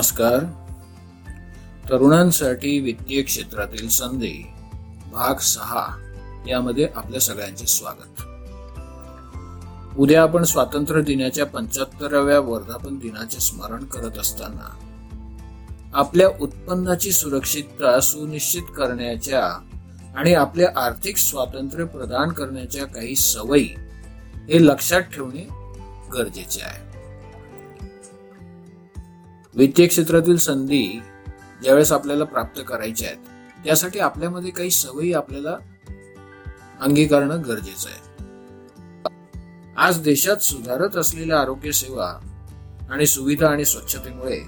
नमस्कार. तरुणांसाठी वित्तीय क्षेत्रातील संधी भाग 6 यामध्ये आपल्या सगळ्यांचे स्वागत. उद्या आपण स्वातंत्र्य दिनाच्या 75व्या वर्धापन दिनाचे स्मरण करत असताना आपल्या उत्पन्नाची सुरक्षितता सुनिश्चित करण्याच्या आणि आपले आर्थिक स्वातंत्र्य प्रदान करण्याच्या काही सवयी हे लक्षात ठेवणे गरजेचे आहे. वित्तीय क्षेत्रातील संधी ज्यावेळेस आपल्याला प्राप्त करायच्या आहेत त्यासाठी आपल्यामध्ये काही सवयी आपल्याला अंगीकारणं गरजेचं आहे. आज देशात सुधारत असलेल्या आरोग्य सेवा आणि सुविधा आणि स्वच्छतेमुळे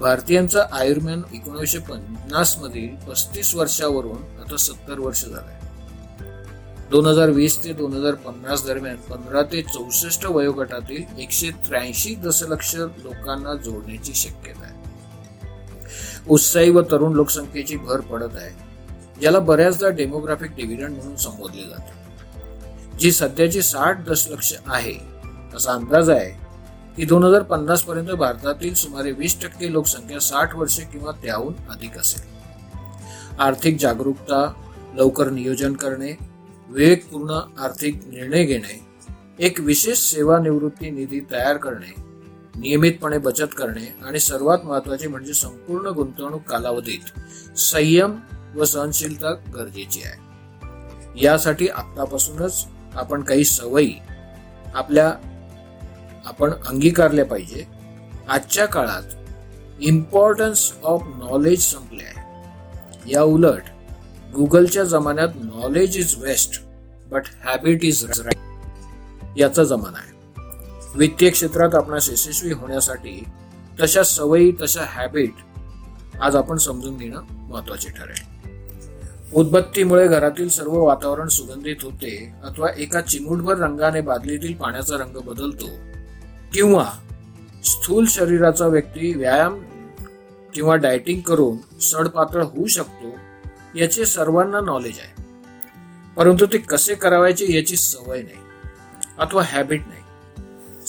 भारतीयांचा आयुर्मान 1950 मधील 35 वर्षावरून आता 70 वर्ष झालंय. 2020 ते 2050 दरम्यान 15 ते 64 वयोगटातील 183 दशलक्ष लोकांना जोडण्याची शक्यता आहे. उत्साही व तरुण लोकसंख्येची भर पडत आहे, ज्याला बऱ्याचदा डेमोग्राफिक डिव्हिडंड म्हणून संबोधले जाते, जी सध्याची 60 दशलक्ष आहे. असा अंदाज आहे की 2050 पर्यंत भारतातील सुमारे 20% लोकसंख्या 60 वर्षे किंवा त्याहून अधिक असेल. आर्थिक जागरूकता, लवकर नियोजन करणे, विवेकपूर्ण आर्थिक निर्णय घेणे, एक विशेष सेवा निवृत्ती निधी तयार करणे, नियमितपणे बचत करणे आणि सर्वात महत्वाचे म्हणजे संपूर्ण गुंतवणूक कालावधीत संयम व सहनशीलता गरजेची आहे. यासाठी आतापासूनच आपण काही सवयी आपण अंगीकारल्या पाहिजे. आजच्या काळात इम्पॉर्टन्स ऑफ नॉलेज संपले आहे. या उलट गुगलच्या जमान्यात knowledge is waste but habit is right याचा जमाना आहे. वित्तीय क्षेत्रात आपणास यशस्वी होण्यासाठी तशा सवयी, तशा हॅबिट आज आपण समजून घेणं महत्वाचे ठरेल. उदबत्तीमुळे घरातील सर्व वातावरण सुगंधित होते, अथवा एका चिमूटभर रंगाने बादलीतील पाण्याचा रंग बदलतो, किंवा स्थूल शरीराचा व्यक्ती व्यायाम किंवा डायटिंग करून सडपातळ होऊ शकतो. याचे सर्वांना नॉलेज आहे, परंतु ते कसे करावायचे याची सवय नाही अथवा हॅबिट नाही.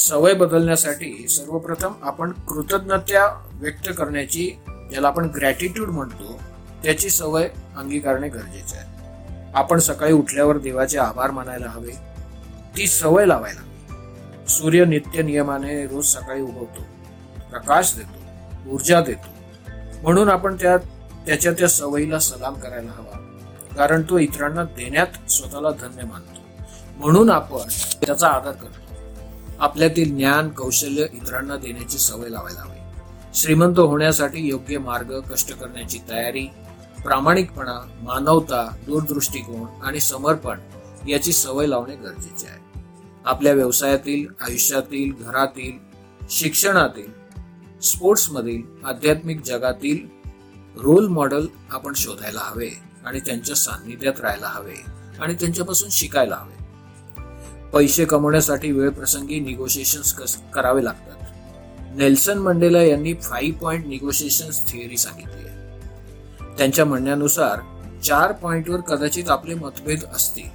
सवय बदलण्यासाठी सर्वप्रथम आपण कृतज्ञता व्यक्त करण्याची, ज्याला आपण ग्रॅटिट्यूड म्हणतो, त्याची सवय अंगीकारणे गरजेचे आहे. आपण सकाळी उठल्यावर देवाचे आभार मानायला हवे, ती सवय लावायला हवी. सूर्य नित्य नियमाने रोज सकाळी उगवतो, प्रकाश देतो, ऊर्जा देतो, म्हणून आपण त्याच्या सवयीला सलाम करायला हवा, कारण तो इतरांना देण्यात स्वतःला धन्य मानतो, म्हणून आपण त्याचा आदर करतो. आपल्यातील ज्ञान कौशल्य इतरांना देण्याची सवय लावायला हवी. श्रीमंत होण्यासाठी योग्य मार्ग, कष्ट करण्याची तयारी, प्रामाणिकपणा, मानवता, दूरदृष्टिकोन आणि समर्पण याची सवय लावणे गरजेचे आहे. आपल्या व्यवसायातील, आयुष्यातील, घरातील, शिक्षणातील, स्पोर्ट्समधील, आध्यात्मिक जगातील रोल मॉडेल आपण शोधायला हवे आणि त्यांच्या सान्निध्यात राहायला हवे आणि त्यांच्यापासून शिकायला हवे. पैसे कमवण्यासाठी वेळप्रसंगी निगोशिएशन्स करावे लागतात. नेल्सन मंडेला यांनी 5 पॉइंट निगोशिएशन्स थिअरी सांगितली आहे. त्यांच्या म्हणण्यानुसार 4 पॉइंटवर कदाचित आपले मतभेद असतील,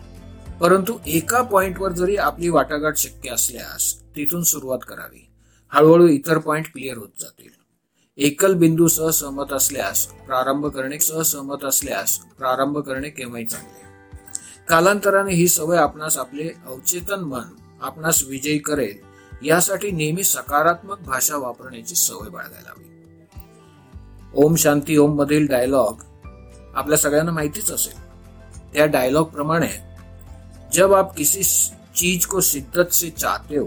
परंतु 1 पॉइंटवर जरी आपली वाटाघाट शक्य असल्यास तिथून सुरुवात करावी. हळूहळू इतर पॉइंट क्लिअर होत जातील. एकल बिंदू सहसहमत असल्यास प्रारंभ करणे केव्हाही चांगले. कालांतराने ही सवय आपणास आपले अवचेतन मन आपणास विजयी करेल. यासाठी नेहमी सकारात्मक भाषा वापरण्याची सवय बाळगायला हवी. ओम शांती ओम मधील डायलॉग आपल्या सगळ्यांना माहितीच असेल. त्या डायलॉग प्रमाणे जब आप किसी चीज को शिद्दत से चाहते हो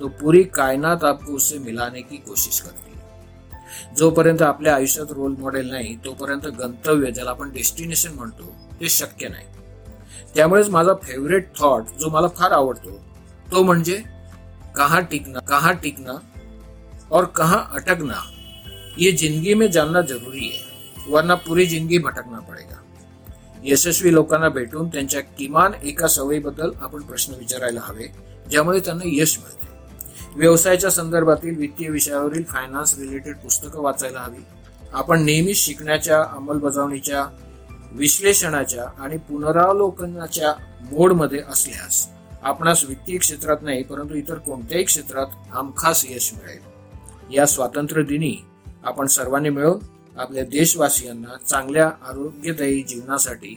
तो पूरी कायनात आपको उससे मिलाने की कोशिश करते. जोपर्यंत आपल्या आयुष्यात रोल मॉडेल नाही तोपर्यंत गंतव्य, ज्याला आपण डेस्टिनेशन म्हणतो, ते शक्य नाही. त्यामुळेच माझा फेवरेट थॉट, जो मला फार आवडतो, तो म्हणजे कहां टिकना और कहां अटकना. ये जिंदगी में जानना जरूरी है, वरना पूरी जिंदगी भटकना पडेगा. यशस्वी लोकांना भेटून त्यांच्या किमान एका सवयीबद्दल आपण प्रश्न विचारायला हवे, ज्यामुळे त्यांना यश मिळते. व्यवसायाच्या संदर्भातील वित्तीय विषयावरील फायनान्स रिलेटेड पुस्तकं वाचायला हवी. आपण नेहमी शिकण्याच्या, अंमलबजावणीच्या, विश्लेषणाच्या आणि पुनरावलोकनाच्या मोडमध्ये असल्यास आपणास वित्तीय क्षेत्रात नाही परंतु इतर कोणत्याही क्षेत्रात हमखास यश मिळेल. या स्वातंत्र्य दिनी आपण सर्वांनी मिळून आपल्या देशवासियांना चांगल्या आरोग्यदायी जीवनासाठी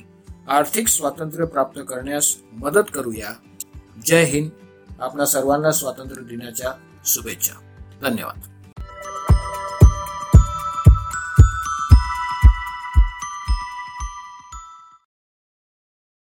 आर्थिक स्वातंत्र्य प्राप्त करण्यास मदत करूया. जय हिंद. आपल्या सर्वांना स्वातंत्र्य दिनाच्या शुभेच्छा. धन्यवाद.